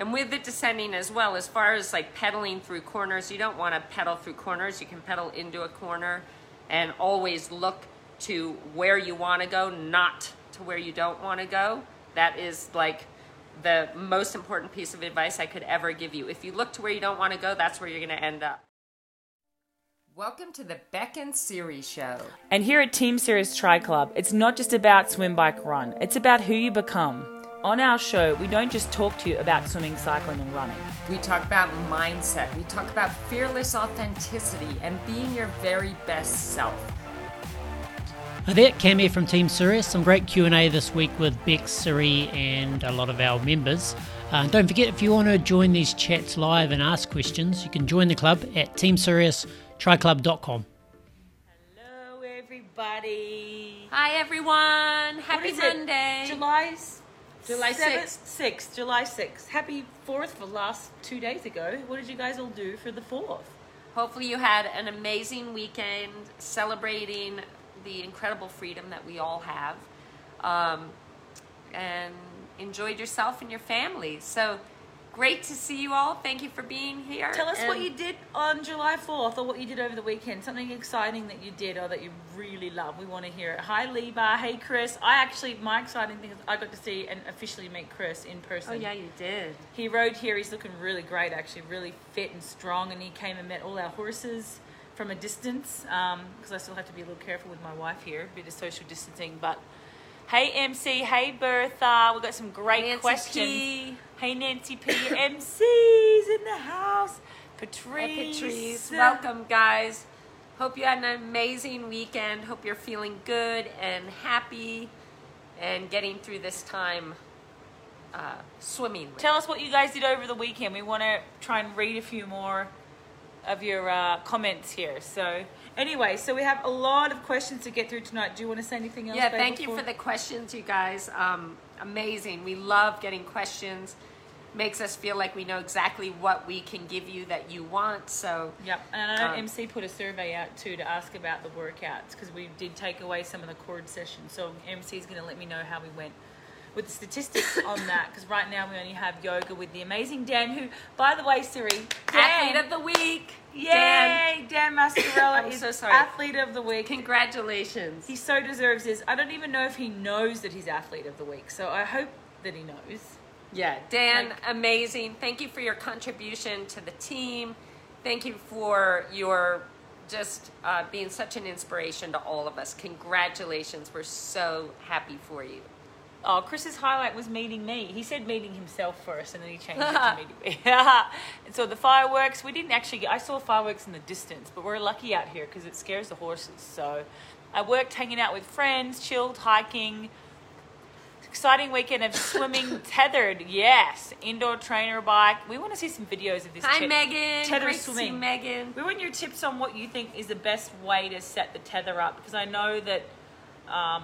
And with the descending as well, as far as like pedaling through corners, you don't want to pedal through corners. You can pedal into a corner and always look to where you want to go, not to where you don't want to go. That is like the most important piece of advice I could ever give you. If you look to where you don't want to go, that's where you're going to end up. Welcome to the Beck and Siri Show. And here at Team Sirius Tri Club, it's not just about swim, bike, run. It's about who you become. On our show, we don't just talk to you about swimming, cycling, and running. We talk about mindset. We talk about fearless authenticity and being your very best self. Hi there, Cam here from Team Sirius. Some great Q&A this week with Beck, Siri, and a lot of our members. Don't forget, if you want to join these chats live and ask questions, you can join the club at teamsiriustriclub.com. Hello, everybody. Hi, everyone. Happy Monday. July 6th. Happy 4th for last 2 days ago. What did you guys all do for the 4th? Hopefully you had an amazing weekend celebrating the incredible freedom that we all have, and enjoyed yourself and your family. So great to see you all. Thank you for being here. Tell us what you did on July 4th or what you did over the weekend, something exciting that you did or that you really love. We want to hear it. Hi, Leba. Hey, Chris. My exciting thing is I got to see and officially meet Chris in person. Oh, yeah, you did. He rode here. He's looking really great, actually, really fit and strong. And he came and met all our horses from a distance, because I still have to be a little careful with my wife here, a bit of social distancing. But hey, MC. Hey, Bertha. We've got some great questions. Hey, Nancy P. MC's in the house. Patrice. Welcome, guys. Hope you had an amazing weekend. Hope you're feeling good and happy and getting through this time swimming. Tell us what you guys did over the weekend. We want to try and read a few more of your comments here. So anyway, so we have a lot of questions to get through tonight. Do you want to say anything else? Yeah, thank you for the questions, you guys. Amazing. We love getting questions. Makes us feel like we know exactly what we can give you that you want. So yep. And I know MC put a survey out too to ask about the workouts, because we did take away some of the cord sessions. So MC's going to let me know how we went with the statistics on that, because right now we only have yoga with the amazing Dan, who, by the way, Siri, Athlete of the Week. Yay! Dan Mascarella is Athlete of the Week. Congratulations. He so deserves this. I don't even know if he knows that he's Athlete of the Week, so I hope that he knows. Yeah, Dan, amazing. Thank you for your contribution to the team. Thank you for your just being such an inspiration to all of us. Congratulations. We're so happy for you. Oh, Chris's highlight was meeting me. He said meeting himself first, and then he changed it to meeting me. And so the fireworks, we didn't actually I saw fireworks in the distance, but we're lucky out here because it scares the horses. So I worked hanging out with friends, chilled, hiking. Exciting weekend of swimming tethered, yes. Indoor trainer bike. We want to see some videos of this. Hi, Megan. Tether Great swimming. To see Megan. We want your tips on what you think is the best way to set the tether up, because I know that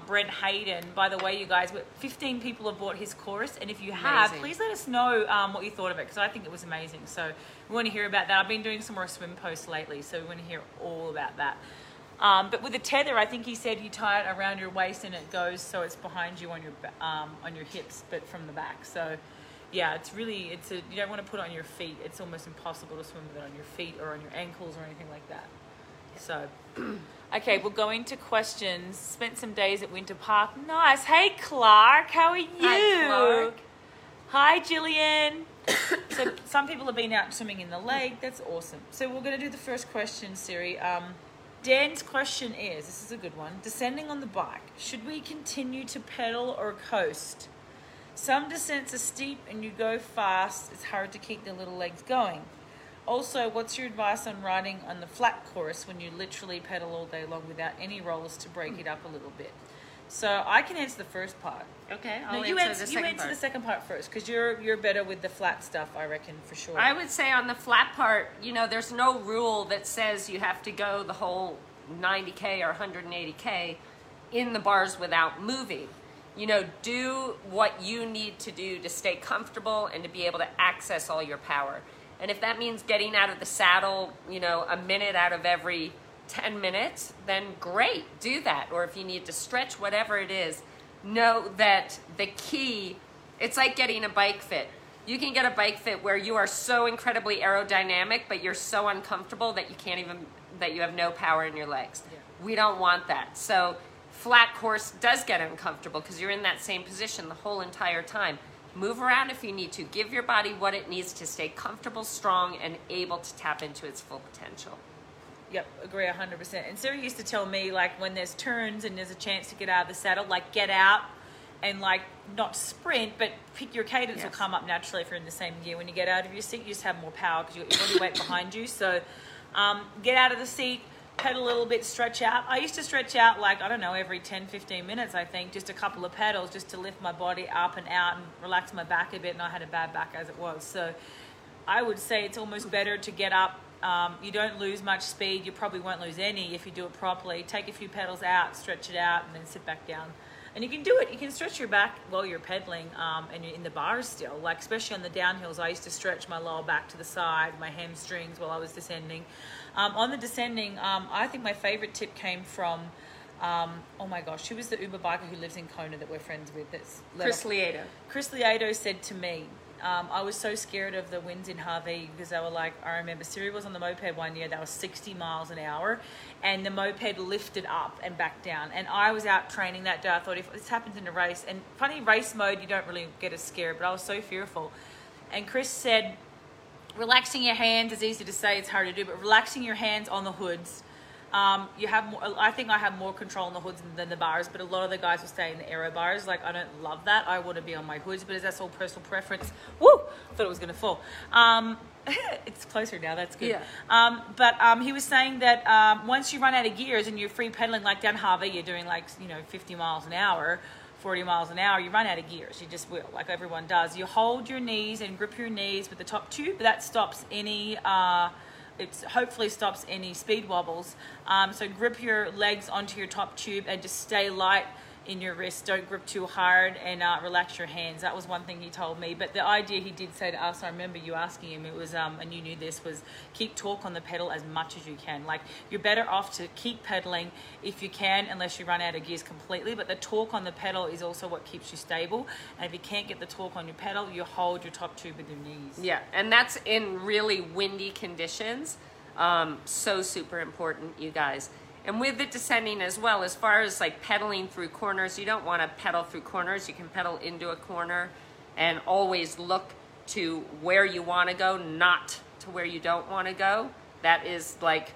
Brent Hayden, by the way, you guys, 15 people have bought his course, and if you have, please let us know what you thought of it, because I think it was amazing. So we want to hear about that. I've been doing some more swim posts lately, so we want to hear all about that. But with the tether, I think he said you tie it around your waist and it goes so it's behind you on your hips, but from the back. So yeah, it's you don't want to put it on your feet. It's almost impossible to swim with it on your feet or on your ankles or anything like that. So, okay, we'll go into questions. Spent some days at Winter Park. Nice. Hey, Clark, how are you? Hi, Clark. Hi, Jillian. So some people have been out swimming in the lake. That's awesome. So we're going to do the first question, Siri. Dan's question is, this is a good one, descending on the bike. Should we continue to pedal or coast? Some descents are steep and you go fast. It's hard to keep the little legs going. Also, what's your advice on riding on the flat course when you literally pedal all day long without any rollers to break it up a little bit? So I can answer the first part. Okay, you answer the second part first, because you're better with the flat stuff, I reckon, for sure. I would say on the flat part, there's no rule that says you have to go the whole 90K or 180K in the bars without moving. Do what you need to do to stay comfortable and to be able to access all your power. And if that means getting out of the saddle, a minute out of every 10 minutes, then great, do that. Or if you need to stretch, whatever it is, know that the key, it's like getting a bike fit. You can get a bike fit where you are so incredibly aerodynamic, but you're so uncomfortable that you can't even, that you have no power in your legs. Yeah. We don't want that. So flat course does get uncomfortable because you're in that same position the whole entire time. Move around if you need to. Give your body what it needs to stay comfortable, strong, and able to tap into its full potential. Yep, agree 100%. And Siri used to tell me, like, when there's turns and there's a chance to get out of the saddle, like, get out and, like, not sprint, but pick your cadence. Yes. Will come up naturally if you're in the same gear. When you get out of your seat, you just have more power because you've got your body weight behind you. So get out of the seat, pedal a little bit, stretch out. I used to stretch out, like, I don't know, every 10, 15 minutes, I think, just a couple of pedals just to lift my body up and out and relax my back a bit, and I had a bad back as it was. So I would say it's almost better to get up. You don't lose much speed. You probably won't lose any if you do it properly. Take a few pedals out, stretch it out, and then sit back down. And you can do it. You can stretch your back while you're pedaling, and you're in the bars still. Like, especially on the downhills, I used to stretch my lower back to the side, my hamstrings while I was descending. On the descending, I think my favorite tip came from, oh my gosh, who was the Uber biker who lives in Kona that we're friends with? That's Chris Lieto. Chris Lieto said to me, I was so scared of the winds in Harvey because they were like, I remember Siri was on the moped one year, that was 60 miles an hour, and the moped lifted up and back down. And I was out training that day. I thought, if this happens in a race, and funny, race mode, you don't really get as scared, but I was so fearful. And Chris said, relaxing your hands is easy to say, it's hard to do, but relaxing your hands on the hoods. You have more, I think I have more control on the hoods than the bars, but a lot of the guys will stay in the aero bars. Like, I don't love that. I want to be on my hoods, but that's all personal preference. Woo! Thought it was going to fall. It's closer now. That's good. Yeah. But he was saying that once you run out of gears and you're free pedaling, like down Harvey, you're doing like, 50 miles an hour, 40 miles an hour, you run out of gears. You just will, like everyone does. You hold your knees and grip your knees with the top tube. That stops any... it hopefully stops any speed wobbles. So grip your legs onto your top tube and just stay light in your wrists. Don't grip too hard, and relax your hands. That was one thing he told me. But the idea he did say to us, I remember you asking him, it was, and you knew this, was keep torque on the pedal as much as you can. Like, you're better off to keep pedaling if you can, unless you run out of gears completely. But the torque on the pedal is also what keeps you stable. And if you can't get the torque on your pedal, you hold your top tube with your knees. Yeah, and that's in really windy conditions. So super important, you guys. And with the descending as well, as far as like pedaling through corners, you don't want to pedal through corners. You can pedal into a corner, and always look to where you want to go, not to where you don't want to go. That is like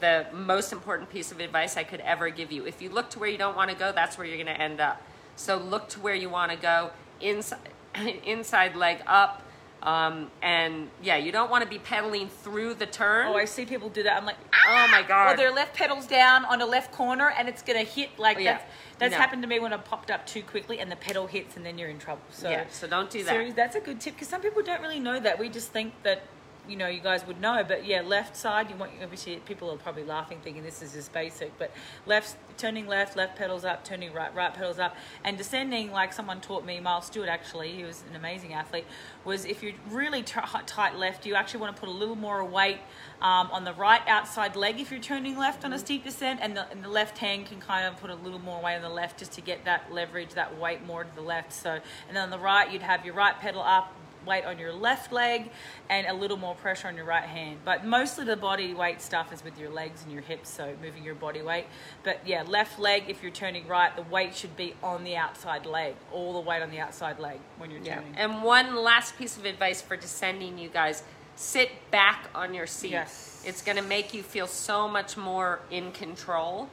the most important piece of advice I could ever give you. If you look to where you don't want to go, that's where you're going to end up. So look to where you want to go, inside leg up. And yeah, you don't want to be pedaling through the turn. Oh, I see people do that. I'm like, ah! Oh my God. Or their left pedal's down on a left corner and it's going to hit. Like, oh, yeah. That's happened to me when I popped up too quickly and the pedal hits, and then you're in trouble. So, yeah, so don't do that. Seriously, that's a good tip, because some people don't really know that. We just think that, you guys would know, but yeah, left side, you want, obviously people are probably laughing thinking this is just basic, but left pedals up, turning right pedals up, and descending, like someone taught me, Miles Stewart actually, he was an amazing athlete, was if you really tight left, you actually want to put a little more weight on the right outside leg if you're turning left on a steep descent, and the left hand can kind of put a little more weight on the left just to get that leverage, that weight more to the left. So, and then on the right, you'd have your right pedal up, weight on your left leg, and a little more pressure on your right hand. But mostly the body weight stuff is with your legs and your hips, so moving your body weight. But yeah, left leg, if you're turning right, the weight should be on the outside leg, all the weight on the outside leg when you're turning. Yeah. And one last piece of advice for descending, you guys, sit back on your seat. Yes. It's going to make you feel so much more in control.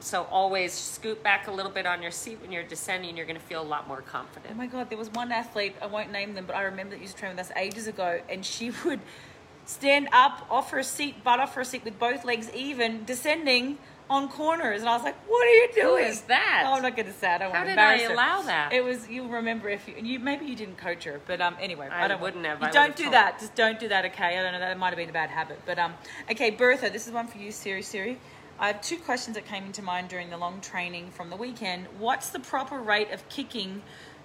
So always scoot back a little bit on your seat when you're descending. You're going to feel a lot more confident. Oh my God, there was one athlete, I won't name them, but I remember that used to train with us ages ago, and she would stand up off her seat, butt off her seat with both legs even, descending on corners, and I was like, what are you doing? Who is that? Oh, I'm not going to say it. I don't want to embarrass her. How did I allow that? It was, you'll remember if you maybe you didn't coach her, but anyway. I wouldn't have. Don't do that. Just don't do that, okay? I don't know, that might have been a bad habit. But okay, Bertha, this is one for you, Siri. I have two questions that came into mind during the long training from the weekend. What's the proper rate of kicking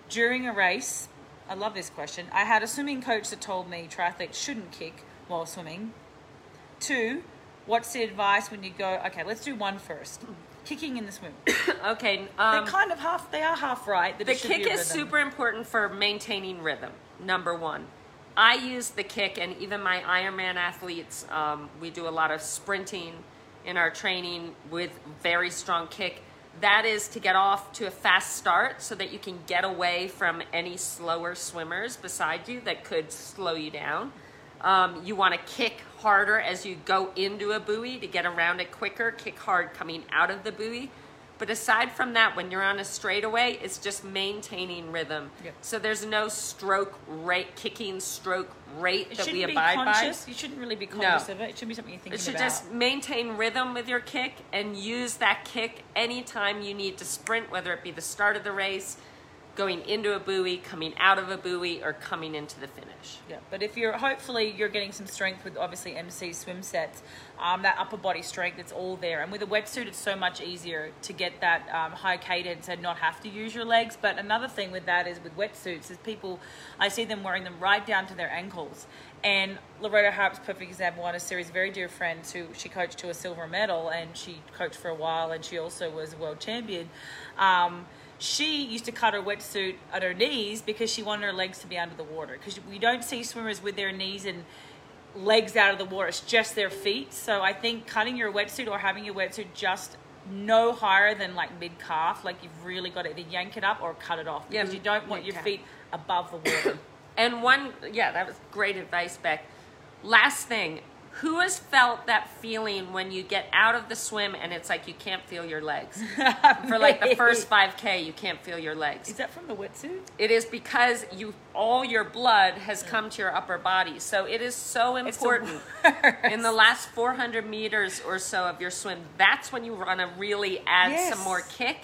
during a race? I love this question. I had a swimming coach that told me triathletes shouldn't kick while swimming. Two, what's the advice when you go... Okay, let's do one first. Kicking in the swim. Okay. They're kind of half, they are half right. The kick is super important for maintaining rhythm, number one. I use the kick, and even my Ironman athletes, we do a lot of sprinting in our training with very strong kick. That is to get off to a fast start so that you can get away from any slower swimmers beside you that could slow you down. You want to kick harder as you go into a buoy to get around it quicker, kick hard coming out of the buoy. But aside from that, when you're on a straightaway, it's just maintaining rhythm. Yep. So there's no stroke rate, kicking stroke rate that we abide by. You shouldn't really be conscious of it. It should be something you think about. It should just maintain rhythm with your kick and use that kick anytime you need to sprint, whether it be the start of the race, going into a buoy, coming out of a buoy, or coming into the finish. Yeah, but if you're, hopefully you're getting some strength with obviously MC swim sets, that upper body strength, it's all there. And with a wetsuit, it's so much easier to get that high cadence and not have to use your legs. But another thing with that is with wetsuits is people, I see them wearing them right down to their ankles. And Loretta Harp's perfect example on a series, very dear friend who she coached to a silver medal, and she coached for a while, and she also was a world champion. She used to cut her wetsuit at her knees because she wanted her legs to be under the water, because we don't see swimmers with their knees and legs out of the water. It's just their feet. So I think cutting your wetsuit or having your wetsuit just no higher than like mid-calf, like you've really got to either yank it up or cut it off, because you don't want your feet above the water. And that was great advice, Beck. Last thing, who has felt that feeling when you get out of the swim and it's like you can't feel your legs? For like the first 5K, you can't feel your legs. Is that from the wetsuit? It is, because all your blood has come to your upper body. So it is so important. In the last 400 meters or so of your swim, that's when you want to really add some more kick,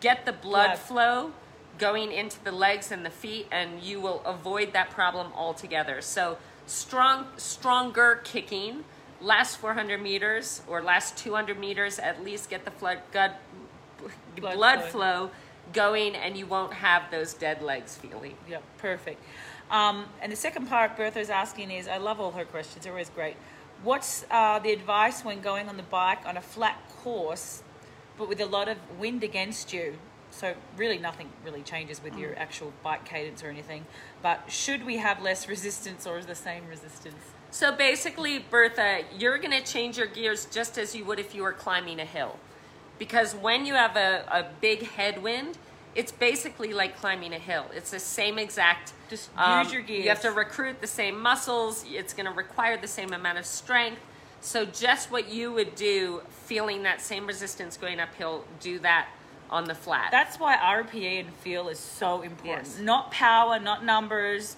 get the blood flow going into the legs and the feet, and you will avoid that problem altogether. So stronger kicking, last 400 meters or last 200 meters at least, get the blood flow going, and you won't have those dead legs feeling. Yeah, perfect. And the second part Bertha's asking is, I love all her questions, they're always great. What's the advice when going on the bike on a flat course but with a lot of wind against you? So really nothing really changes with your actual bike cadence or anything, but should we have less resistance or is the same resistance? So basically, Bertha, you're going to change your gears just as you would if you were climbing a hill, because when you have a big headwind, it's basically like climbing a hill. It's the same exact, just use your gears. You have to recruit the same muscles. It's going to require the same amount of strength. So just what you would do feeling that same resistance going uphill, do that on the flat. That's why RPE and feel is so important. Yes. Not power, not numbers,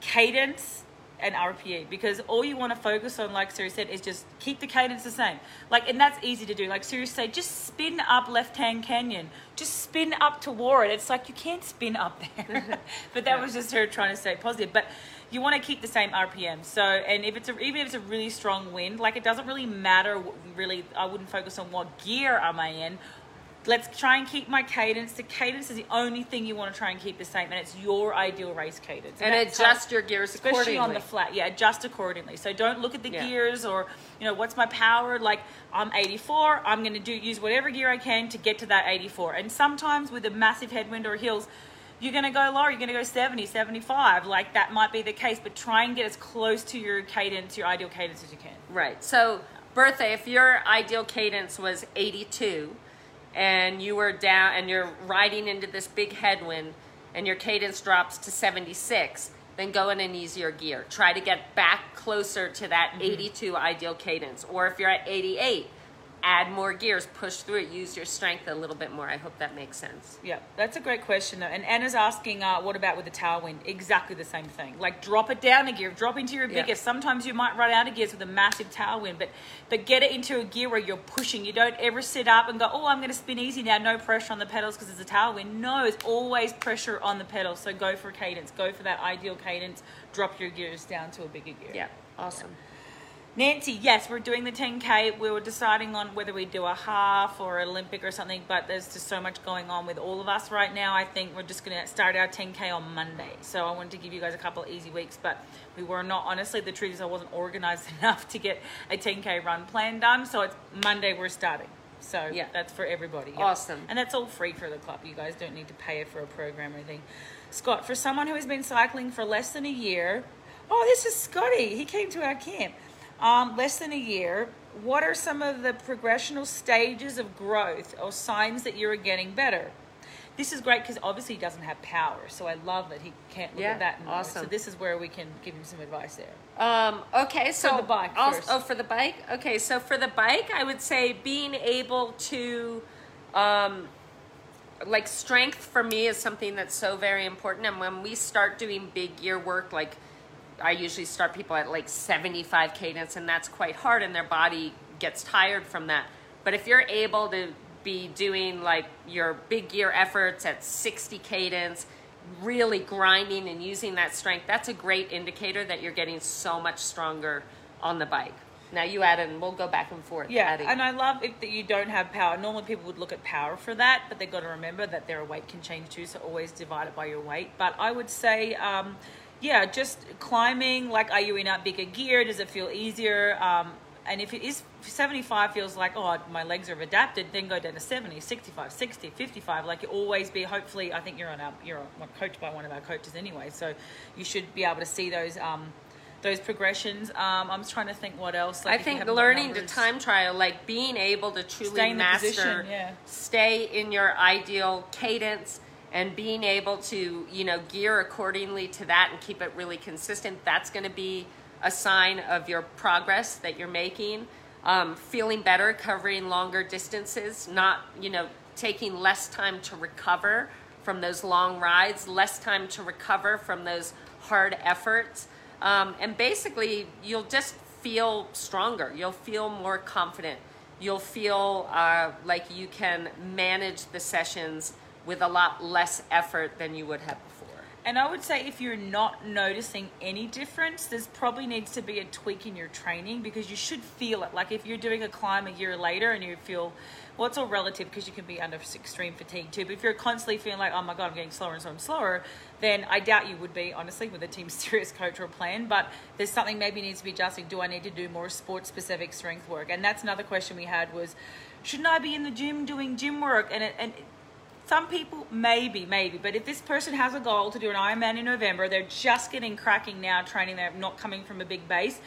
cadence and RPE, because all you want to focus on, like Siri said, is just keep the cadence the same. Like, and that's easy to do. Like Siri said, just spin up Left Hand Canyon. Just spin up toward it. It's like you can't spin up there. But that was just her trying to stay positive. But you want to keep the same RPM. So, and if it's even if it's a really strong wind, like it doesn't really matter. Really, I wouldn't focus on what gear am I in. Let's try and keep my cadence. The cadence is the only thing you want to try and keep the same, and it's your ideal race cadence. And adjust your gears accordingly. Especially on the flat. Yeah, adjust accordingly. So don't look at the gears or, what's my power? Like, I'm 84. I'm going to use whatever gear I can to get to that 84. And sometimes with a massive headwind or hills, you're going to go lower. You're going to go 70, 75. Like, that might be the case, but try and get as close to your cadence, your ideal cadence as you can. Right. So, Bertha, if your ideal cadence was 82... and you were down and you're riding into this big headwind and your cadence drops to 76, then go in an easier gear. Try to get back closer to that 82 ideal cadence. Or if you're at 88, add more gears, push through it, use your strength a little bit more. I hope that makes sense. Yeah, that's a great question though. And Anna's asking, what about with the tailwind? Exactly the same thing. Like, drop it down a gear, drop into your biggest. Yeah. Sometimes you might run out of gears with a massive tailwind, but get it into a gear where you're pushing. You don't ever sit up and go, oh, I'm going to spin easy now, no pressure on the pedals because it's a tailwind. No, it's always pressure on the pedals. So go for cadence, go for that ideal cadence, drop your gears down to a bigger gear. Yeah, awesome. Yeah. Nancy, yes, we're doing the 10K. We were deciding on whether we do a half or an Olympic or something, but there's just so much going on with all of us right now. I think we're just going to start our 10K on Monday. So I wanted to give you guys a couple of easy weeks, but we were not, honestly, the truth is I wasn't organized enough to get a 10K run plan done. So it's Monday we're starting. So that's for everybody. Awesome. And that's all free for the club. You guys don't need to pay it for a program or anything. Scott, for someone who has been cycling for less than a year. Oh, this is Scotty. He came to our camp. Less than a year. What are some of the progressional stages of growth or signs that you're getting better? This is great because obviously he doesn't have power, so I love that he can't look at that anymore. Awesome. So this is where we can give him some advice there. Okay, so for the bike first. Oh, for the bike. Okay, so for the bike, I would say being able to, like strength for me is something that's so very important. And when we start doing big gear work, like I usually start people at like 75 cadence, and that's quite hard, and their body gets tired from that. But if you're able to be doing like your big gear efforts at 60 cadence, really grinding and using that strength, that's a great indicator that you're getting so much stronger on the bike. Now you add in, we'll go back and forth. Yeah, adding. And I love it that you don't have power. Normally people would look at power for that, but they've got to remember that their weight can change too, so always divide it by your weight. But I would say, yeah, just climbing, like are you in a bigger gear? Does it feel easier? And if it is, 75 feels like, oh, my legs have adapted, then go down to 70, 65, 60, 55. Like you always be, hopefully, I think you're coached by one of our coaches anyway. So you should be able to see those progressions. I'm trying to think what else. Like I think learning to time trial, like being able to truly stay in master, position, stay in your ideal cadence and being able to, gear accordingly to that and keep it really consistent. That's going to be a sign of your progress that you're making, feeling better, covering longer distances, not, taking less time to recover from those long rides, less time to recover from those hard efforts. And basically you'll just feel stronger. You'll feel more confident. You'll feel like you can manage the sessions with a lot less effort than you would have before. And I would say if you're not noticing any difference, there's probably needs to be a tweak in your training because you should feel it. Like if you're doing a climb a year later and you feel, well, it's all relative because you can be under extreme fatigue too. But if you're constantly feeling like, oh my God, I'm getting slower and slower, then I doubt you would be, honestly, with a team serious coach or plan. But there's something maybe needs to be adjusted. Do I need to do more sport-specific strength work? And that's another question we had was, shouldn't I be in the gym doing gym work? And some people, maybe, but if this person has a goal to do an Ironman in November, they're just getting cracking now, training, they're not coming from a big base,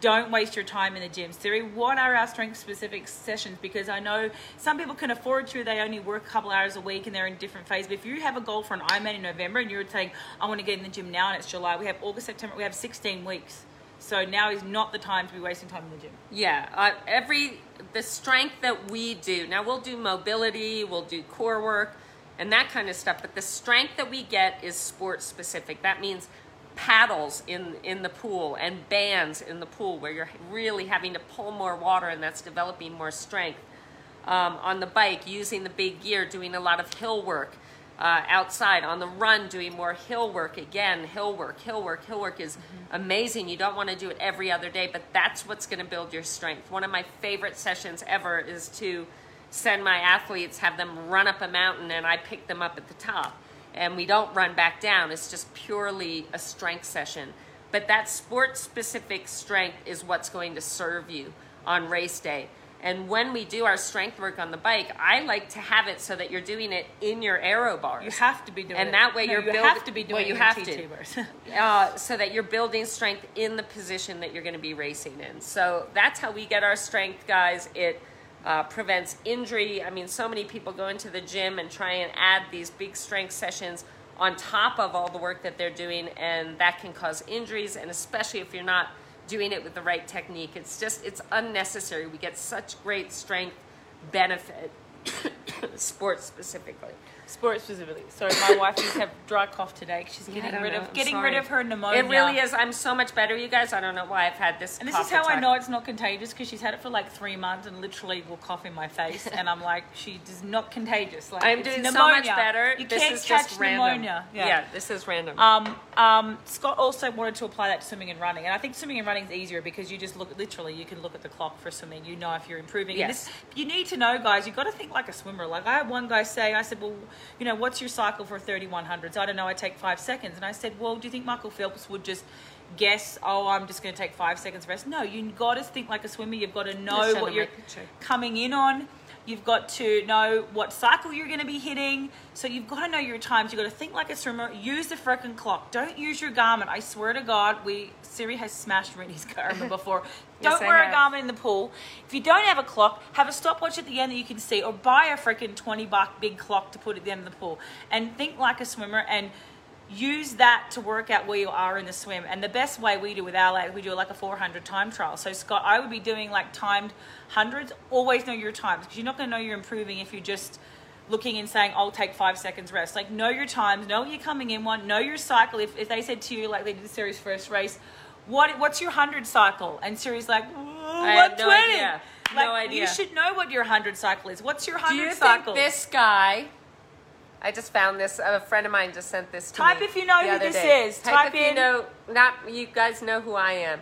don't waste your time in the gym. Siri, what are our strength-specific sessions? Because I know some people can afford to, they only work a couple hours a week and they're in different phases. But if you have a goal for an Ironman in November and you're saying, I want to get in the gym now and it's July, we have August, September, we have 16 weeks. So now is not the time to be wasting time in the gym. Yeah, the strength that we do, now we'll do mobility, we'll do core work and that kind of stuff, but the strength that we get is sport specific. That means paddles in the pool and bands in the pool where you're really having to pull more water and that's developing more strength. On the bike, using the big gear, doing a lot of hill work. Outside on the run, doing more hill work. Again, hill work is amazing. You don't want to do it every other day, but that's what's going to build your strength. One of my favorite sessions ever is to send my athletes, have them run up a mountain, and I pick them up at the top, and we don't run back down. It's just purely a strength session, but that sport-specific strength is what's going to serve you on race day. And when we do our strength work on the bike, I like to have it so that you're doing it in your aero bars. You have to be doing it. And that way you're building. You have to be doing it in TT bars. So that you're building strength in the position that you're going to be racing in. So that's how we get our strength, guys. It prevents injury. I mean, so many people go into the gym and try and add these big strength sessions on top of all the work that they're doing, and that can cause injuries, and especially if you're not doing it with the right technique. It's unnecessary. We get such great strength benefit, sport specifically. Sorry, my wife just had dry cough today. She's getting rid of her pneumonia. It really is. I'm so much better, you guys. I don't know why I've had this. And this is how I know it's not contagious, because she's had it for like 3 months and literally will cough in my face, and I'm like, she is not contagious. Like, I'm doing pneumonia. So much better. You this can't is catch just pneumonia. Yeah, this is random. Scott also wanted to apply that to swimming and running, and I think swimming and running is easier because you just look at the clock for swimming. You know if you're improving. Yes. And you need to know, guys. You got to think like a swimmer. Like I had one guy say, I said, well, what's your cycle for 3100s? I don't know, I take 5 seconds. And I said, well, do you think Michael Phelps would just guess, oh, I'm just going to take 5 seconds rest? No, you've got to think like a swimmer. You've got to know what you're coming in on. You've got to know what cycle you're going to be hitting. So you've got to know your times. You've got to think like a swimmer. Use the freaking clock. Don't use your Garmin. I swear to God, Siri has smashed Rennie's Garmin before. Don't wear a Garmin in the pool. If you don't have a clock, have a stopwatch at the end that you can see, or buy a freaking $20 big clock to put at the end of the pool. And think like a swimmer and use that to work out where you are in the swim. And the best way we do with our lad, we do like a 400 time trial. So Scott, I would be doing like timed hundreds. Always know your times, because you're not going to know you're improving if you're just looking and saying, I'll take 5 seconds rest. Like, know your times, know what you're coming in one, know your cycle. If they said to you, like they did the Sirius first race, what's your 100 cycle? And Sirius like, I have no idea. Like, no idea. You should know what your 100 cycle is. What's your 100 cycle? Do you think this guy... I just found this. A friend of mine just sent this to me. Type if you know who this is. Type if you know. Not you guys know who I am.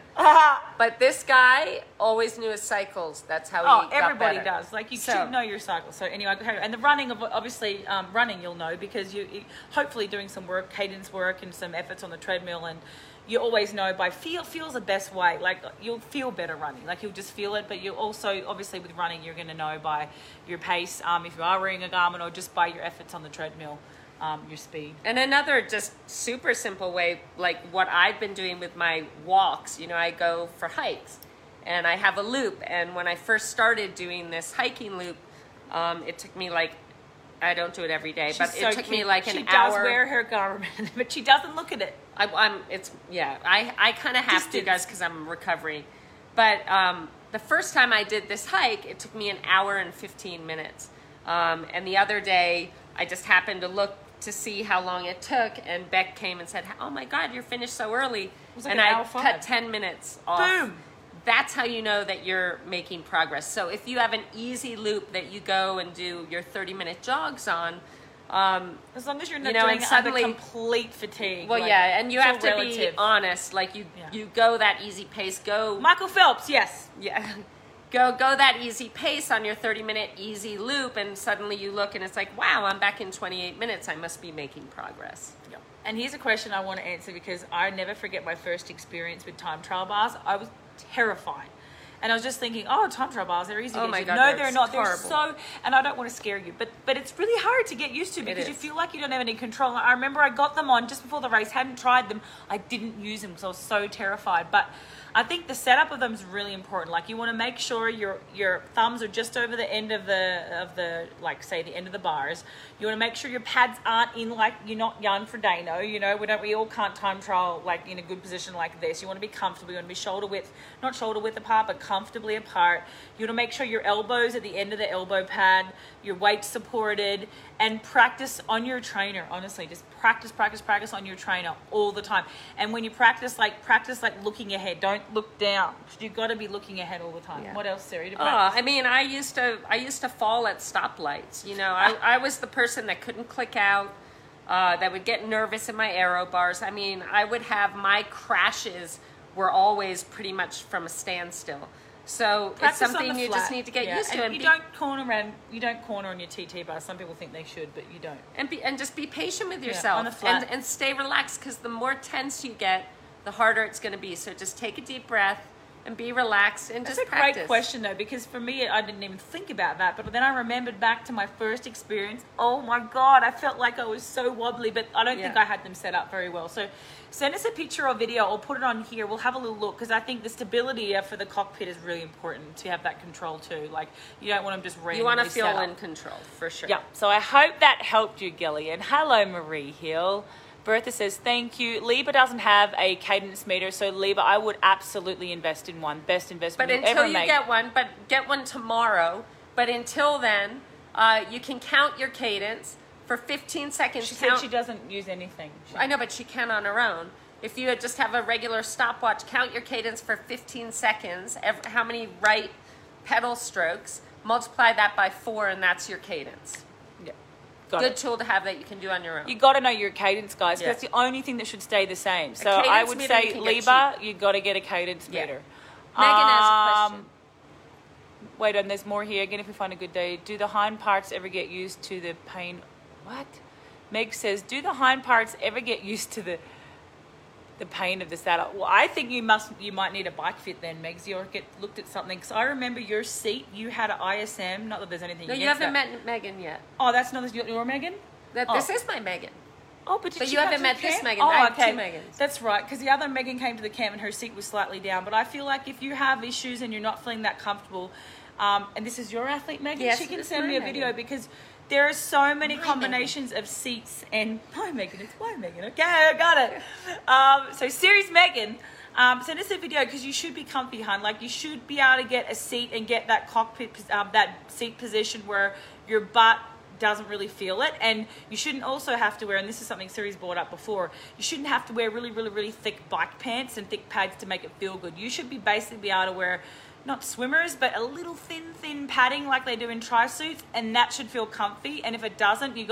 But this guy always knew his cycles. That's how he got better. Oh, everybody does. Like, you should know your cycle. So anyway, and the running of obviously running you'll know, because you hopefully doing some work, cadence work, and some efforts on the treadmill, and you always know by feel. Feel's the best way. Like, you'll feel better running. Like, you'll just feel it. But you also, obviously, with running, you're going to know by your pace, if you are wearing a Garmin, or just by your efforts on the treadmill, your speed. And another just super simple way, like what I've been doing with my walks, I go for hikes and I have a loop. And when I first started doing this hiking loop, it took me like, I don't do it every day, but it took me like an hour. She does wear her garment, but she doesn't look at it. I kind of have to, guys, because I'm recovering. But the first time I did this hike, it took me an hour and 15 minutes. And the other day, I just happened to look to see how long it took, and Beck came and said, "Oh my God, you're finished so early!" It was like an hour five. Cut 10 minutes off. Boom. That's how you know that you're making progress. So if you have an easy loop that you go and do your 30-minute jogs on, as long as you're not doing suddenly complete fatigue. Well, like, yeah, and you have to be honest. Like you go that easy pace. Go Michael Phelps. Yes. Yeah. Go that easy pace on your 30-minute easy loop, and suddenly you look and it's like, wow, I'm back in 28 minutes. I must be making progress. Yeah. And here's a question I want to answer, because I never forget my first experience with time trial bars. I was terrified. And I was just thinking, time trial bars are easy. Oh my God, no, they're not. Horrible. They're so, and I don't want to scare you, but it's really hard to get used to, because you feel like you don't have any control. I remember I got them on just before the race, hadn't tried them. I didn't use them because I was so terrified. But I think the setup of them is really important. Like, you want to make sure your thumbs are just over the end of the like, say, the end of the bars. You want to make sure your pads aren't in, like, you're not Jan Frodeno. We all can't time trial like in a good position like this. You want to be comfortable. You want to be shoulder width, not shoulder width apart, but comfortably apart. You want to make sure your elbows at the end of the elbow pad, your weight supported, and practice on your trainer. Honestly, just practice on your trainer all the time. And when you practice like looking ahead. Don't look down. You've got to be looking ahead all the time. Yeah. What else, Siri? I used to fall at stoplights. I was the person that couldn't click out, that would get nervous in my aero bars. I mean, I would have my crashes. We're always pretty much from a standstill. So practice, it's something you just need to get used to. And you don't corner on your TT bar. Some people think they should, but you don't. And just be patient with yourself. On the flat. And stay relaxed, because the more tense you get, the harder it's going to be. So just take a deep breath and be relaxed and just practice. That's a great question, though, because for me, I didn't even think about that. But then I remembered back to my first experience. Oh, my God, I felt like I was so wobbly, but I don't think I had them set up very well. So send us a picture or video, or put it on here. We'll have a little look, because I think the stability for the cockpit is really important to have that control, too. Like, you don't want them just randomly set up. You want to feel in control, for sure. Yeah, so I hope that helped you, Gilly. And hello, Marie Hill. Bertha says, thank you. Liba doesn't have a cadence meter, so Liba, I would absolutely invest in one. Best investment but you'll ever make. But until you get one, but get one tomorrow. But until then, you can count your cadence for 15 seconds. She said she doesn't use anything. I know, but she can on her own. If you just have a regular stopwatch, count your cadence for 15 seconds, how many right pedal strokes, multiply that by 4, and that's your cadence. Good tool to have that you can do on your own. You got to know your cadence, guys. Because that's the only thing that should stay the same. So I would say, Liba, you got to get a cadence meter. Megan asked a question. Wait, and there's more here. Again, if we find a good day, do the hind parts ever get used to the pain? What? Meg says, do the hind parts ever get used to the the pain of the saddle. Well, I think you might need a bike fit then, Megs. You looked at something, because I remember your seat. You had an ISM. Not that there's anything. No, you haven't met Megan yet. Oh, that's not your Megan. This is my Megan. Oh, but you haven't met this Megan. Oh, okay. I have two Megans. That's right, because the other Megan came to the camp and her seat was slightly down. But I feel like if you have issues and you're not feeling that comfortable, and this is your athlete Megan, yes, she can send me a video because there are so many combinations of seats and my Megan. It's my Megan. Okay, I got it. So series Megan, send us a video because you should be comfy, hun. Like you should be able to get a seat and get that cockpit, that seat position where your butt doesn't really feel it. And you shouldn't also have to wear, and this is something Siri's brought up before, you shouldn't have to wear really, really, really thick bike pants and thick pads to make it feel good. You should basically be able to wear, not swimmers, but a little thin padding like they do in tri-suits, and that should feel comfy. And if it doesn't, you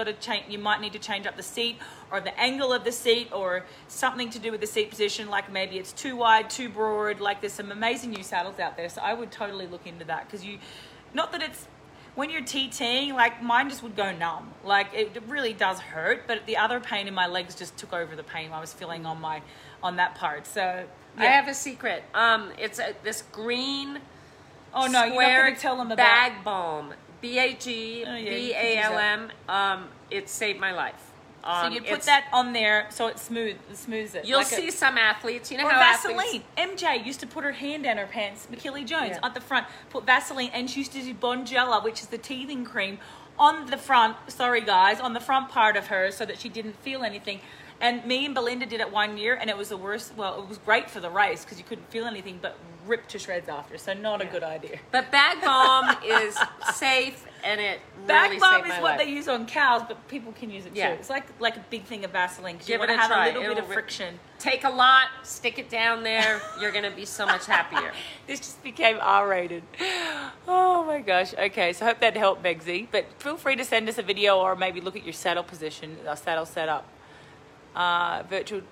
might need to change up the seat or the angle of the seat or something to do with the seat position, like maybe it's too wide, too broad. Like there's some amazing new saddles out there, so I would totally look into that, because not that it's, when you're TTing, like mine just would go numb. Like it really does hurt, but the other pain in my legs just took over the pain I was feeling on that part. So yeah. I have a secret. It's this green. Oh no! You're not going to tell them about bag balm. BAGBALM. It saved my life. So you put that on there, so it smooths it. You'll see some athletes, how Vaseline. Athletes... MJ used to put her hand down her pants. McKinley Jones at the front put Vaseline, and she used to do Bonjela, which is the teething cream, on the front. Sorry guys, on the front part of her, so that she didn't feel anything. And me and Belinda did it one year, and it was the worst. Well, it was great for the race because you couldn't feel anything, but ripped to shreds after. So not a good idea. But bag balm is safe. And it bag really balm is what life. They use on cows, but people can use it too. It's like a big thing of Vaseline because you want to have a little bit of friction. Take a lot, stick it down there. You're going to be so much happier. This just became R-rated. Oh my gosh. Okay, so I hope that helped, Megsy. But feel free to send us a video or maybe look at your saddle position, our saddle setup. Virtual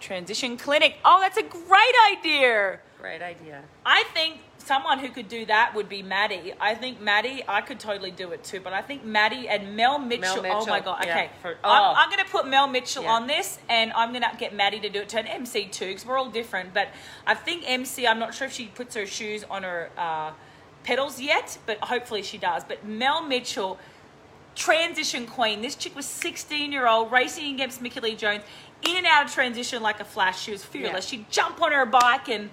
transition clinic. Oh, that's a great idea. Great idea. I think someone who could do that would be Maddie. I think Maddie, I could totally do it too, but I think Maddie and Mel Mitchell. Oh my God, okay. Yeah. I'm going to put Mel Mitchell on this, and I'm going to get Maddie to do it to an MC too, because we're all different, but I think MC, I'm not sure if she puts her shoes on her pedals yet, but hopefully she does. But Mel Mitchell, transition queen. This chick was 16-year-old, racing against Mickie Lee Jones, in and out of transition like a flash. She was fearless. She'd jump on her bike, and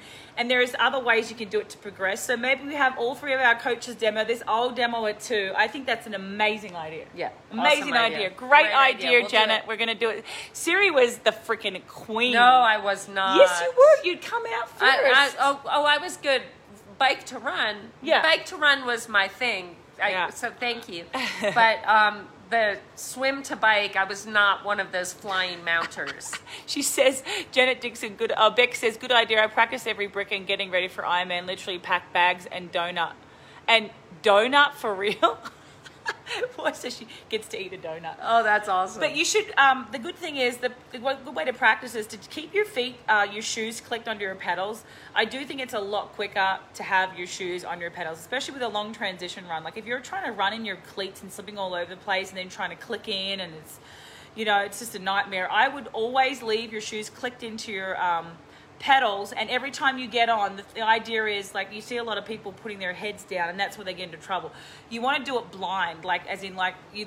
there is other ways you can do it to progress. So maybe we have all three of our coaches demo this. I'll demo it too. I think that's an amazing idea. Yeah. Amazing awesome idea. Great idea. We'll Janet. We're going to do it. Siri was the freaking queen. No, I was not. Yes, you were. You'd come out first. I was good. Bike to run. Yeah. Bike to run was my thing. So thank you. But, the swim to bike, I was not one of those flying mounters. She says, Janet Dixon, Beck says, good idea. I practice every brick and getting ready for Ironman, literally pack bags and donut. And donut for real? Boy, so she gets to eat a donut. Oh, that's awesome. But you should, the good thing is, the way to practice is to keep your feet, your shoes clicked onto your pedals. I do think it's a lot quicker to have your shoes on your pedals, especially with a long transition run. Like if you're trying to run in your cleats and slipping all over the place and then trying to click in, and it's, it's just a nightmare. I would always leave your shoes clicked into your pedals, and every time you get on, the idea is, like, you see a lot of people putting their heads down, and that's where they get into trouble. You want to do it blind, like, as in, like, you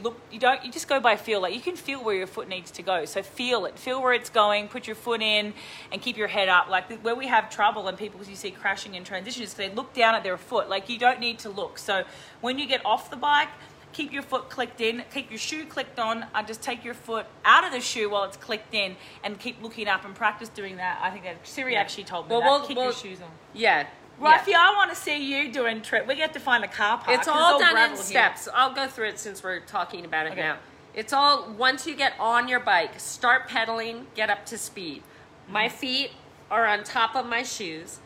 just go by feel. Like, you can feel where your foot needs to go, so feel it, feel where it's going, put your foot in, and keep your head up. Like, where we have trouble and people you see crashing in transitions, they look down at their foot. Like, you don't need to look. So when you get off the bike, keep your foot clicked in, keep your shoe clicked on, and just take your foot out of the shoe while it's clicked in, and keep looking up and practice doing that. I think that Siri actually told me keep your shoes on. Yeah. Rafi, I want to see you doing trip. We have to find a car park. It's all done in steps. Here. I'll go through it since we're talking about it now. It's all, once you get on your bike, start pedaling, get up to speed. My feet are on top of my shoes.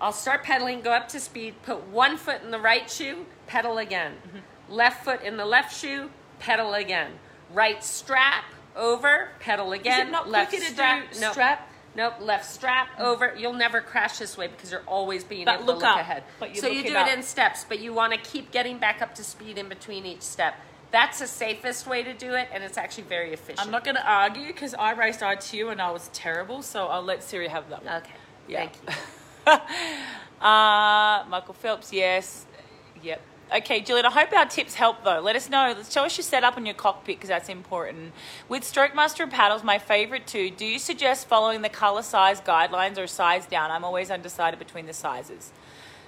I'll start pedaling, go up to speed, put one foot in the right shoe, pedal again. Mm-hmm. Left foot in the left shoe, pedal again. Right strap over, pedal again. Is it not left strap? No. Strap? Nope. Left strap over. You'll never crash this way because you're always being able to look ahead. So you do it in steps, but you want to keep getting back up to speed in between each step. That's the safest way to do it, and it's actually very efficient. I'm not going to argue because I raced ITU and I was terrible, so I'll let Siri have that one. Okay, yeah. Thank you. Michael Phelps, yes. Yep. Okay, Juliet, I hope our tips help, though. Let us know. Let's show us your setup and your cockpit because that's important. With Stroke Master and paddles, my favorite too, do you suggest following the color size guidelines or size down? I'm always undecided between the sizes.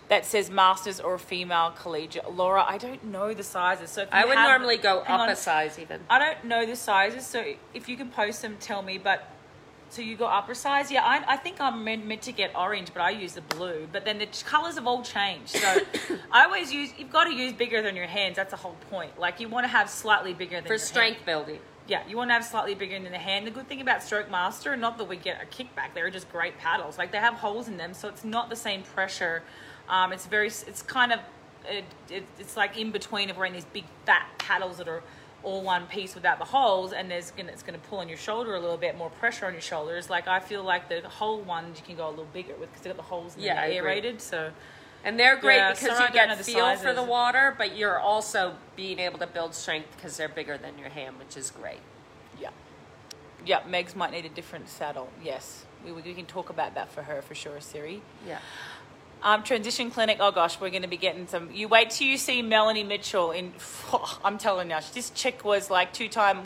That says masters or female collegiate. Laura, I don't know the sizes. So if you I would have, normally go up on, a size even. I don't know the sizes, so if you can post them, tell me. But so you go upper size? Yeah, I think I'm meant to get orange, but I use the blue. But then the colors have all changed. So I always use, you've got to use bigger than your hands. That's the whole point. Like you want to have slightly bigger than your hands. For strength building. Yeah, you want to have slightly bigger than the hand. The good thing about Stroke Master, not that we get a kickback, they're just great paddles. Like they have holes in them, so it's not the same pressure. It's like in between of wearing these big fat paddles that are all one piece without the holes, and it's going to pull on your shoulder a little bit, more pressure on your shoulders. Like I feel like the whole ones you can go a little bigger with because they've got the holes and they're aerated. So, and they're great because you get a feel for the water, but you're also being able to build strength because they're bigger than your hand, which is great. Yeah. Yeah, Megs might need a different saddle. Yes, we can talk about that for her for sure, Siri. Yeah. Transition clinic, oh gosh, we're going to be getting some. You wait till you see Melanie Mitchell in, I'm telling you, this chick was like three-time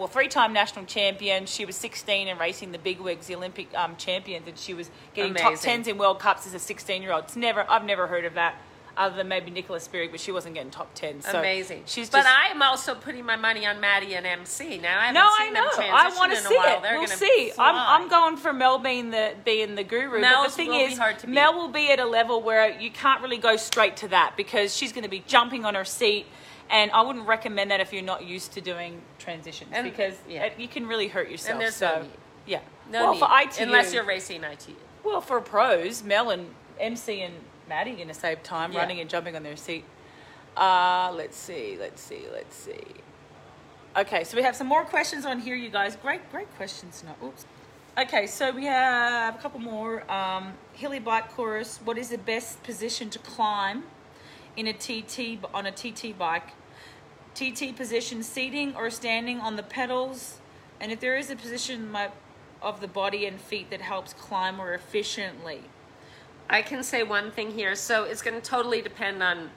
national champion. She was 16 and racing the bigwigs, the Olympic champions, and she was getting amazing. Top 10s in World Cups as a 16-year-old. I've never heard of that other than maybe Nicola Spirig, but she wasn't getting top 10. So amazing. But I'm also putting my money on Maddie and MC. Now, I haven't seen them transition I want to in see a while. It. They're we'll see. I'm going for Mel being the guru. Mel's but the thing will is, be hard to beat. Mel will be at a level where you can't really go straight to that because she's going to be jumping on her seat. And I wouldn't recommend that if you're not used to doing transitions you can really hurt yourself. And there's no need. Yeah. No need. For ITU. Unless you're racing ITU. Well, for pros, Mel and MC and Maddie going to save time running and jumping on their seat. Let's see. Okay, so we have some more questions on here, you guys. Great questions tonight. Oops. Okay, so we have a couple more. Hilly Bike Chorus. What is the best position to climb on a TT bike? TT position, seating or standing on the pedals? And if there is a position of the body and feet that helps climb more efficiently. I can say one thing here. So it's going to totally depend on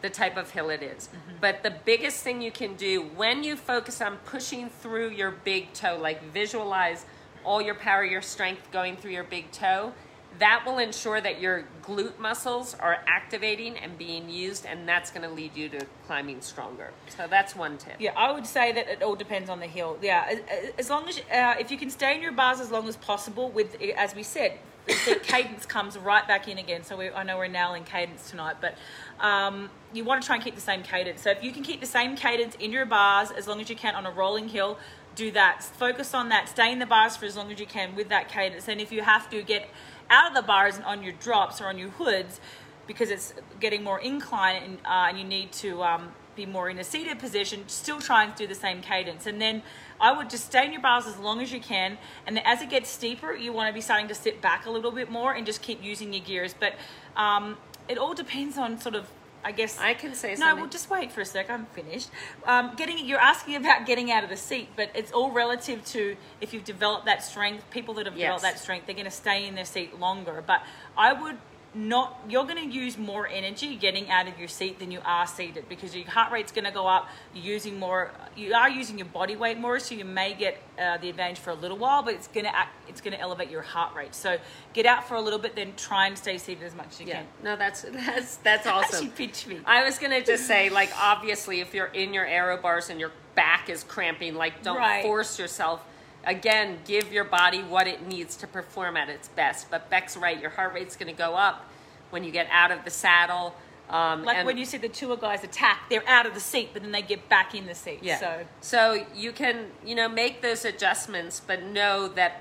the type of hill it is. Mm-hmm. But the biggest thing you can do when you focus on pushing through your big toe, like visualize all your power, your strength going through your big toe, that will ensure that your glute muscles are activating and being used, and that's going to lead you to climbing stronger. So that's one tip. Yeah, I would say that it all depends on the hill. Yeah, as long as if you can stay in your bars as long as possible with, as we said, the cadence comes right back in again. So I know we're now in cadence tonight, but you want to try and keep the same cadence. So if you can keep the same cadence in your bars as long as you can on a rolling hill, do that. Focus on that. Stay in the bars for as long as you can with that cadence. And if you have to get out of the bars and on your drops or on your hoods because it's getting more incline and you need to be more in a seated position, still trying to do the same cadence. And then I would just stay in your bars as long as you can, and then as it gets steeper you want to be starting to sit back a little bit more and just keep using your gears. But it all depends on sort of, I guess I can say something. No, well, just wait for a sec. I'm finished. You're asking about getting out of the seat, but it's all relative to if you've developed that strength. People that have developed that strength, they're going to stay in their seat longer. But I would not. You're going to use more energy getting out of your seat than you are seated because your heart rate's going to go up. You're using more. You are using your body weight more, so you may get the advantage for a little while, but it's going to elevate your heart rate. So get out for a little bit, then try and stay seated as much as you can. No, that's awesome. She pitched me. I was going to just say, like, obviously, if you're in your aero bars and your back is cramping, like, don't force yourself. Again, give your body what it needs to perform at its best. But Beck's right, your heart rate's going to go up when you get out of the saddle. When you see the tour guys attack, they're out of the seat, but then they get back in the seat. Yeah. So you can, make those adjustments, but know that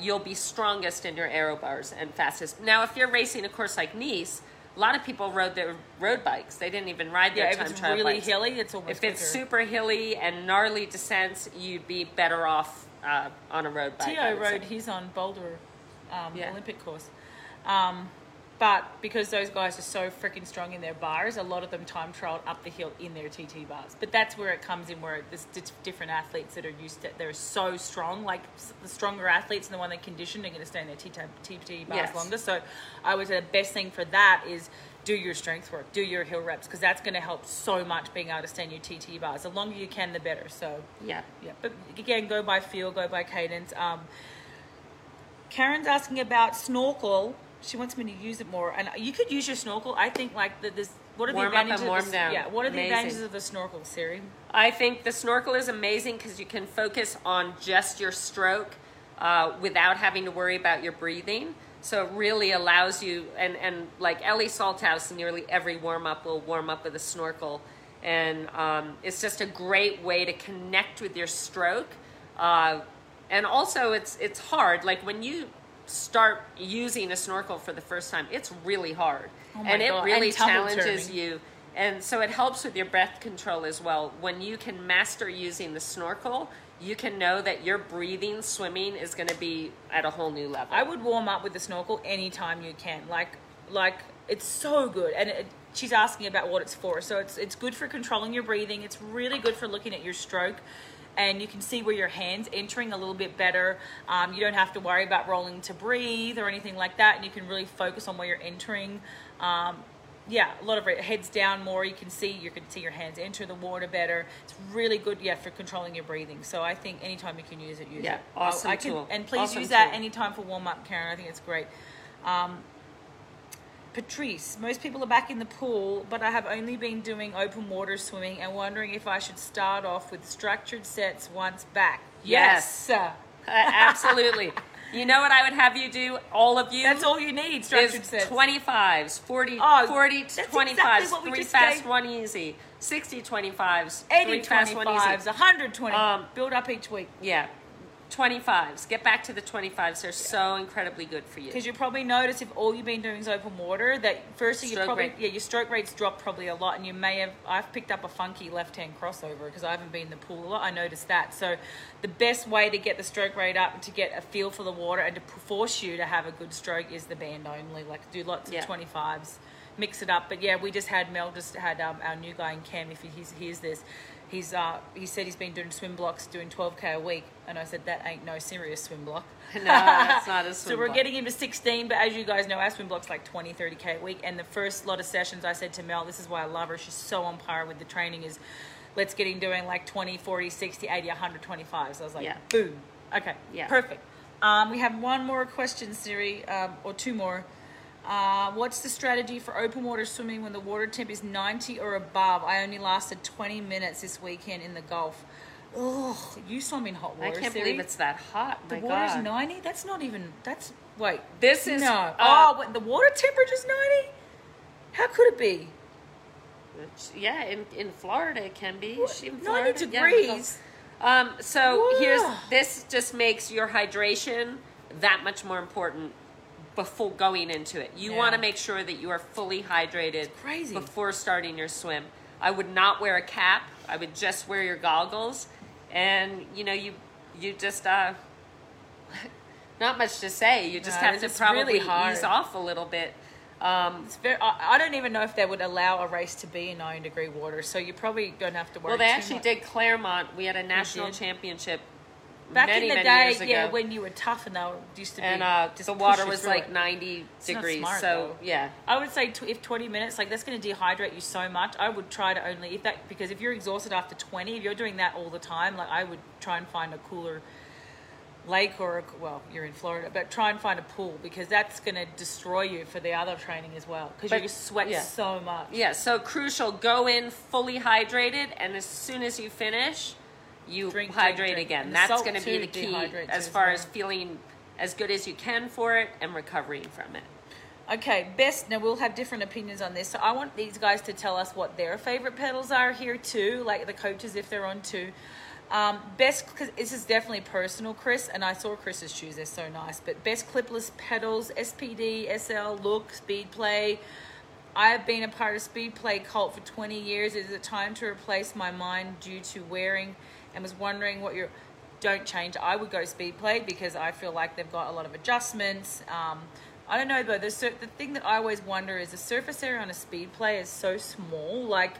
you'll be strongest in your aero bars and fastest. Now, if you're racing a course like Nice, a lot of people rode their road bikes. They didn't even ride their time trial bikes. If it's really hilly, it's always quicker. If it's super hilly and gnarly descents, you'd be better off on a road bike. Tio rode his on Boulder Olympic course. But because those guys are so freaking strong in their bars, a lot of them time trialed up the hill in their TT bars. But that's where it comes in, where there's different athletes that are used to, they're so strong, like the stronger athletes and the one that conditioned are going to stay in their TT bars longer. So I would say the best thing for that is do your strength work, do your hill reps, because that's going to help so much being able to stay in your TT bars. The longer you can, the better. So yeah. But again, go by feel, go by cadence. Karen's asking about snorkel. She wants me to use it more, and you could use your snorkel. I think like this. What are the advantages? Warm up and warm down. Yeah. What are the advantages of the snorkel, Siri? I think the snorkel is amazing because you can focus on just your stroke without having to worry about your breathing. So it really allows you, and like Ellie Salthouse, nearly every warm up will warm up with a snorkel, and it's just a great way to connect with your stroke. And also, it's hard. Like when you start using a snorkel for the first time, it's really hard. Oh my God. It really challenges you. And so it helps with your breath control as well. When you can master using the snorkel, you can know that your breathing, swimming is going to be at a whole new level. I would warm up with the snorkel anytime you can. Like it's so good. And she's asking about what it's for. So it's good for controlling your breathing. It's really good for looking at your stroke. And you can see where your hand's entering a little bit better. You don't have to worry about rolling to breathe or anything like that. And you can really focus on where you're entering. A lot of it heads down more. You can see your hands enter the water better. It's really good, for controlling your breathing. So I think anytime you can use it, use it. Awesome tool. And please use that anytime for warm-up, Karen. I think it's great. Patrice, most people are back in the pool, but I have only been doing open water swimming and wondering if I should start off with structured sets once back. Yes. Absolutely. You know what I would have you do, all of you? That's all you need, structured sets. 25s, 40s, 25s, exactly 3 fast, 1 easy, 60 25s, 80 25s, 120, build up each week. Yeah. 25s. Get back to the 25s. They're so incredibly good for you. Because you probably notice if all you've been doing is open water, that firstly your stroke rates drop probably a lot, and you may have. I've picked up a funky left-hand crossover because I haven't been in the pool a lot. I noticed that. So the best way to get the stroke rate up and to get a feel for the water and to force you to have a good stroke is the band only. Like do lots of 25s, mix it up. But we just had Mel our new guy in Cam. If he hears this. He said he's been doing swim blocks, doing 12K a week. And I said, that ain't no serious swim block. No, that's not a swim block. So we're getting him to 16, but as you guys know, our swim block's like 20, 30K a week. And the first lot of sessions I said to Mel, this is why I love her. She's so on par with the training is, let's get him doing like 20, 40, 60, 80, 125. So I was like, boom. Okay, perfect. We have one more question, Siri, or two more. What's the strategy for open water swimming when the water temp is 90 or above? I only lasted 20 minutes this weekend in the Gulf. Oh, you swam in hot water. I can't believe it's that hot. The water's 90? That's not even... the water temperature's 90? How could it be? Yeah, in Florida it can be. Florida, 90 degrees? Yeah, this just makes your hydration that much more important. Before going into it, you want to make sure that you are fully hydrated before starting your swim. I would not wear a cap. I would just wear your goggles, and you just not much to say. You just have to probably really ease off a little bit. I don't even know if they would allow a race to be in 9-degree water, so you probably don't have to worry. Well, they actually did Claremont. We had a national championship. Back in the day, when you were tough and they used to be... And the water was like 90 degrees, so yeah. I would say if 20 minutes, like that's going to dehydrate you so much. I would try to only... Because if you're exhausted after 20, if you're doing that all the time, like I would try and find a cooler lake or... you're in Florida, but try and find a pool because that's going to destroy you for the other training as well because you just sweat so much. Yeah, so crucial. Go in fully hydrated, and as soon as you finish... You hydrate again. That's going to be the key as far as feeling as good as you can for it and recovering from it. Okay, now we'll have different opinions on this. So I want these guys to tell us what their favorite pedals are here too, like the coaches if they're on too. Best, because this is definitely personal, Chris, and I saw Chris's shoes. They're so nice. But best clipless pedals, SPD-SL, Look, Speedplay. I have been a part of Speedplay cult for 20 years. It is a time to replace my mind due to wearing... and was wondering what your... Don't change. I would go Speedplay because I feel like they've got a lot of adjustments. I don't know, but the thing that I always wonder is the surface area on a Speedplay is so small. Like,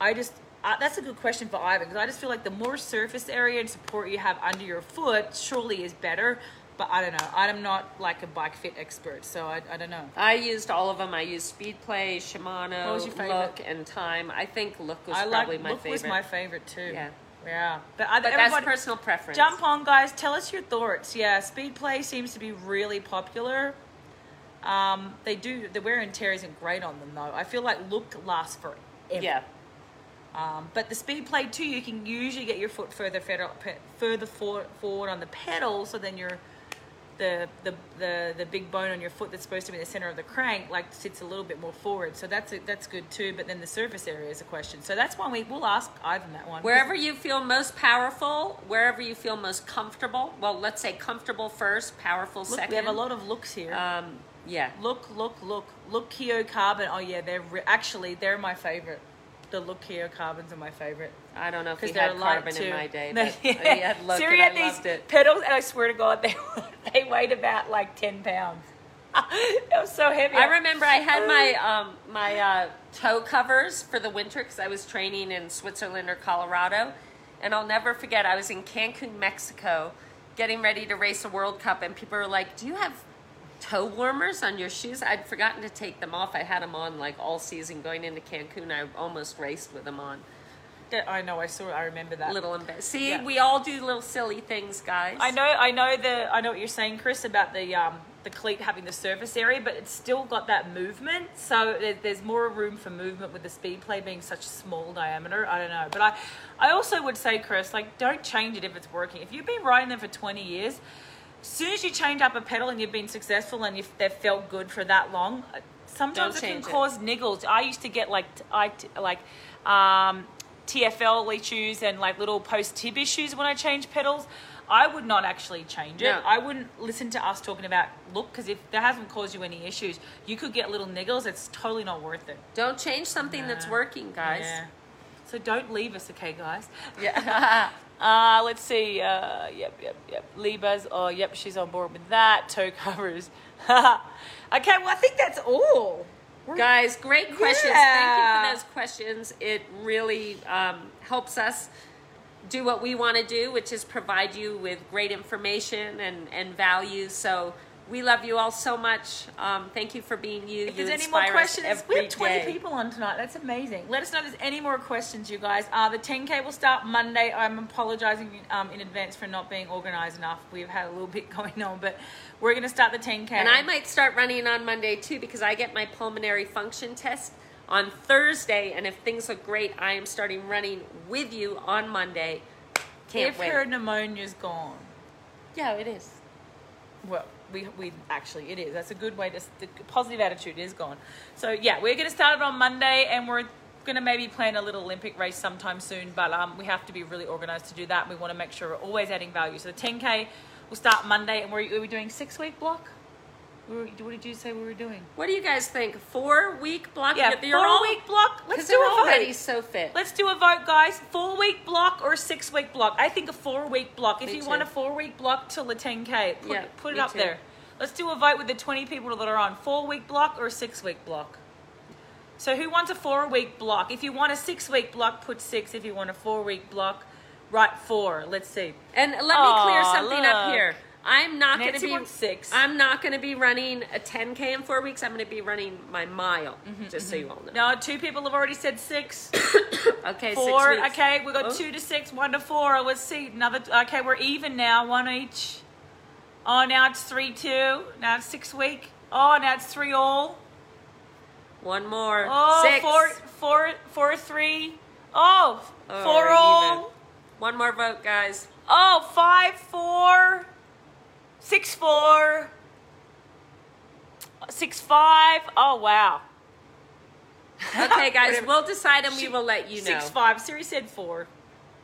I just, that's a good question for Ivan, because I just feel like the more surface area and support you have under your foot surely is better. But I don't know. I'm not like a bike fit expert, so I don't know. I used all of them. I used Speedplay, Shimano, what was your favorite? Look, and Time. I think Look was probably my favorite. Look was my favorite too. Yeah. Yeah. But that's personal preference. Jump on, guys. Tell us your thoughts. Yeah, Speedplay seems to be really popular. The wear and tear isn't great on them though. I feel like Look lasts forever. Yeah. But the Speedplay too, you can usually get your foot further forward on the pedal, so then you're the big bone on your foot that's supposed to be the center of the crank like sits a little bit more forward, so that's good too. But then the surface area is a question, so that's one we'll ask Ivan that one. Wherever you feel most powerful, wherever you feel most comfortable. Well, let's say comfortable first, powerful second. We have a lot of looks here. Yeah. Look Keo Carbon. Oh yeah, they're my favorite. The Look Keo Carbons are my favorite. I don't know if we had Carbon in my day, but yeah. Look, Siri had these pedals, and I swear to God, they weighed about like 10 pounds. That was so heavy. I remember I had my toe covers for the winter because I was training in Switzerland or Colorado, and I'll never forget, I was in Cancun, Mexico, getting ready to race a World Cup, and people were like, do you have toe warmers on your shoes? I'd forgotten to take them off. I had them on like all season going into Cancun. I almost raced with them on. I know, I saw it. I remember that. Little embarrassing. See, yeah. We all do little silly things, guys. I know what you're saying, Chris, about the cleat having the surface area, but it's still got that movement, so there's more room for movement with the Speedplay being such a small diameter. I don't know, but I also would say, Chris, like, don't change it if it's working. If you've been riding them for 20 years, as soon as you change up a pedal and you've been successful and they've felt good for that long, sometimes it can cause niggles. I used to get TFL issues and like little post-tib issues when I change pedals. I would not actually change it. No. I wouldn't listen to us talking about Look, because if that hasn't caused you any issues, you could get little niggles. It's totally not worth it. Don't change something that's working, guys. Yeah. So don't leave us, okay, guys? Yeah. Let's see. Yep. Libas. Oh, yep, she's on board with that. Toe covers. Okay, well, I think that's all. Guys, great questions. Yeah. Thank you for those questions. It really helps us do what we want to do, which is provide you with great information and value. So we love you all so much. Thank you for being you. If there's any more questions, we have 20 people on tonight. That's amazing. Let us know if there's any more questions, you guys. The 10K will start Monday. I'm apologizing in advance for not being organized enough. We've had a little bit going on, but we're going to start the 10K. And I might start running on Monday too, because I get my pulmonary function test on Thursday. And if things look great, I am starting running with you on Monday. Can't wait. If her pneumonia's gone. Yeah, it is. Well. We actually, it is. That's a good way to, the positive attitude is gone. So yeah, we're going to start it on Monday, and we're going to maybe plan a little Olympic race sometime soon, but we have to be really organized to do that. We want to make sure we're always adding value. So the 10K will start Monday, and we're doing 6-week block. What did you say we were doing? What do you guys think? 4-week block? Yeah, 4-week block. Let's do a vote. Already so fit. Let's do a vote, guys. 4-week block or 6-week block? I think a 4-week block. If you want a 4-week block till the 10K, put it up there. Let's do a vote with the 20 people that are on. 4-week block or 6-week block? So who wants a 4-week block? If you want a 6-week block, put 6. If you want a 4-week block, write 4. Let's see. And let me clear something up here. I'm not going to be running a 10K in 4 weeks. I'm going to be running my mile, so you all know. No, 2 people have already said 6. Okay, 4. 6 weeks. Okay, we got 2 to 6, 1 to 4. Let's see another. Okay, we're even now, 1 each. Oh, now it's 3-2. Now it's 6-week. Oh, now it's 3 all. 1 more. Oh, 6. 4-3. Oh, 4 all. Even. 1 more vote, guys. Oh, 5-4. 6-4, 6-5. Oh wow. Okay, guys, we'll decide and we will let you know. 6-5. Siri said 4.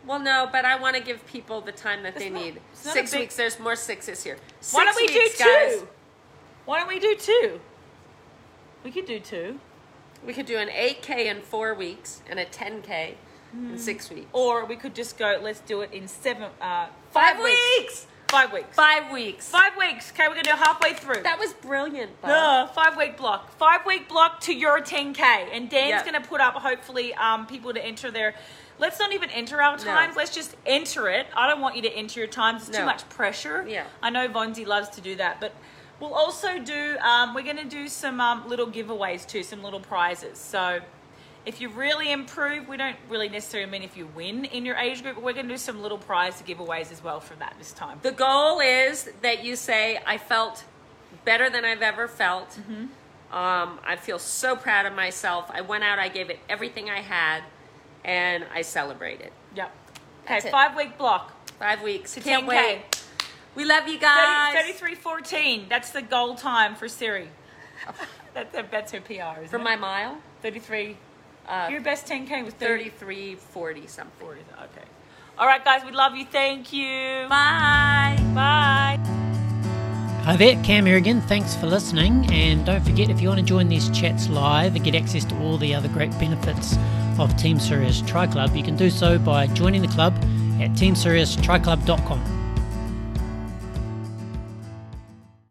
Well, no, but I want to give people the time that they need. 6 weeks. There's more 6s here. Why don't we do 2? Why don't we do 2? We could do 2. We could do an 8K in 4 weeks and a 10K in 6 weeks. Or we could just go. Let's do it in 5 weeks. 5 weeks. Okay, we're going to do halfway through. That was brilliant. No, 5 week block. 5 week block to your 10K. And Dan's going to put up, hopefully, people to enter their... Let's not even enter our times. No. Let's just enter it. I don't want you to enter your times. It's too much pressure. Yeah. I know Vonzi loves to do that. But we'll also do... we're going to do some little giveaways too, some little prizes. So... If you really improve, we don't really necessarily mean if you win in your age group, but we're going to do some little prize giveaways as well for that this time. The goal is that you say, I felt better than I've ever felt. Mm-hmm. I feel so proud of myself. I went out, I gave it everything I had, and I celebrated. Yep. Okay, 5 week block. 5 weeks. To Can't 10K. Wait. We love you guys. 33:14. That's the goal time for Siri. That's her PR, isn't For it? My mile? 33. Your best 10K was 33:40 something. 40, okay. All right, guys, we love you. Thank you. Bye. Bye. Hi there, Cam here again. Thanks for listening. And don't forget, if you want to join these chats live and get access to all the other great benefits of Team Sirius Tri Club, you can do so by joining the club at teamsiriustriclub.com.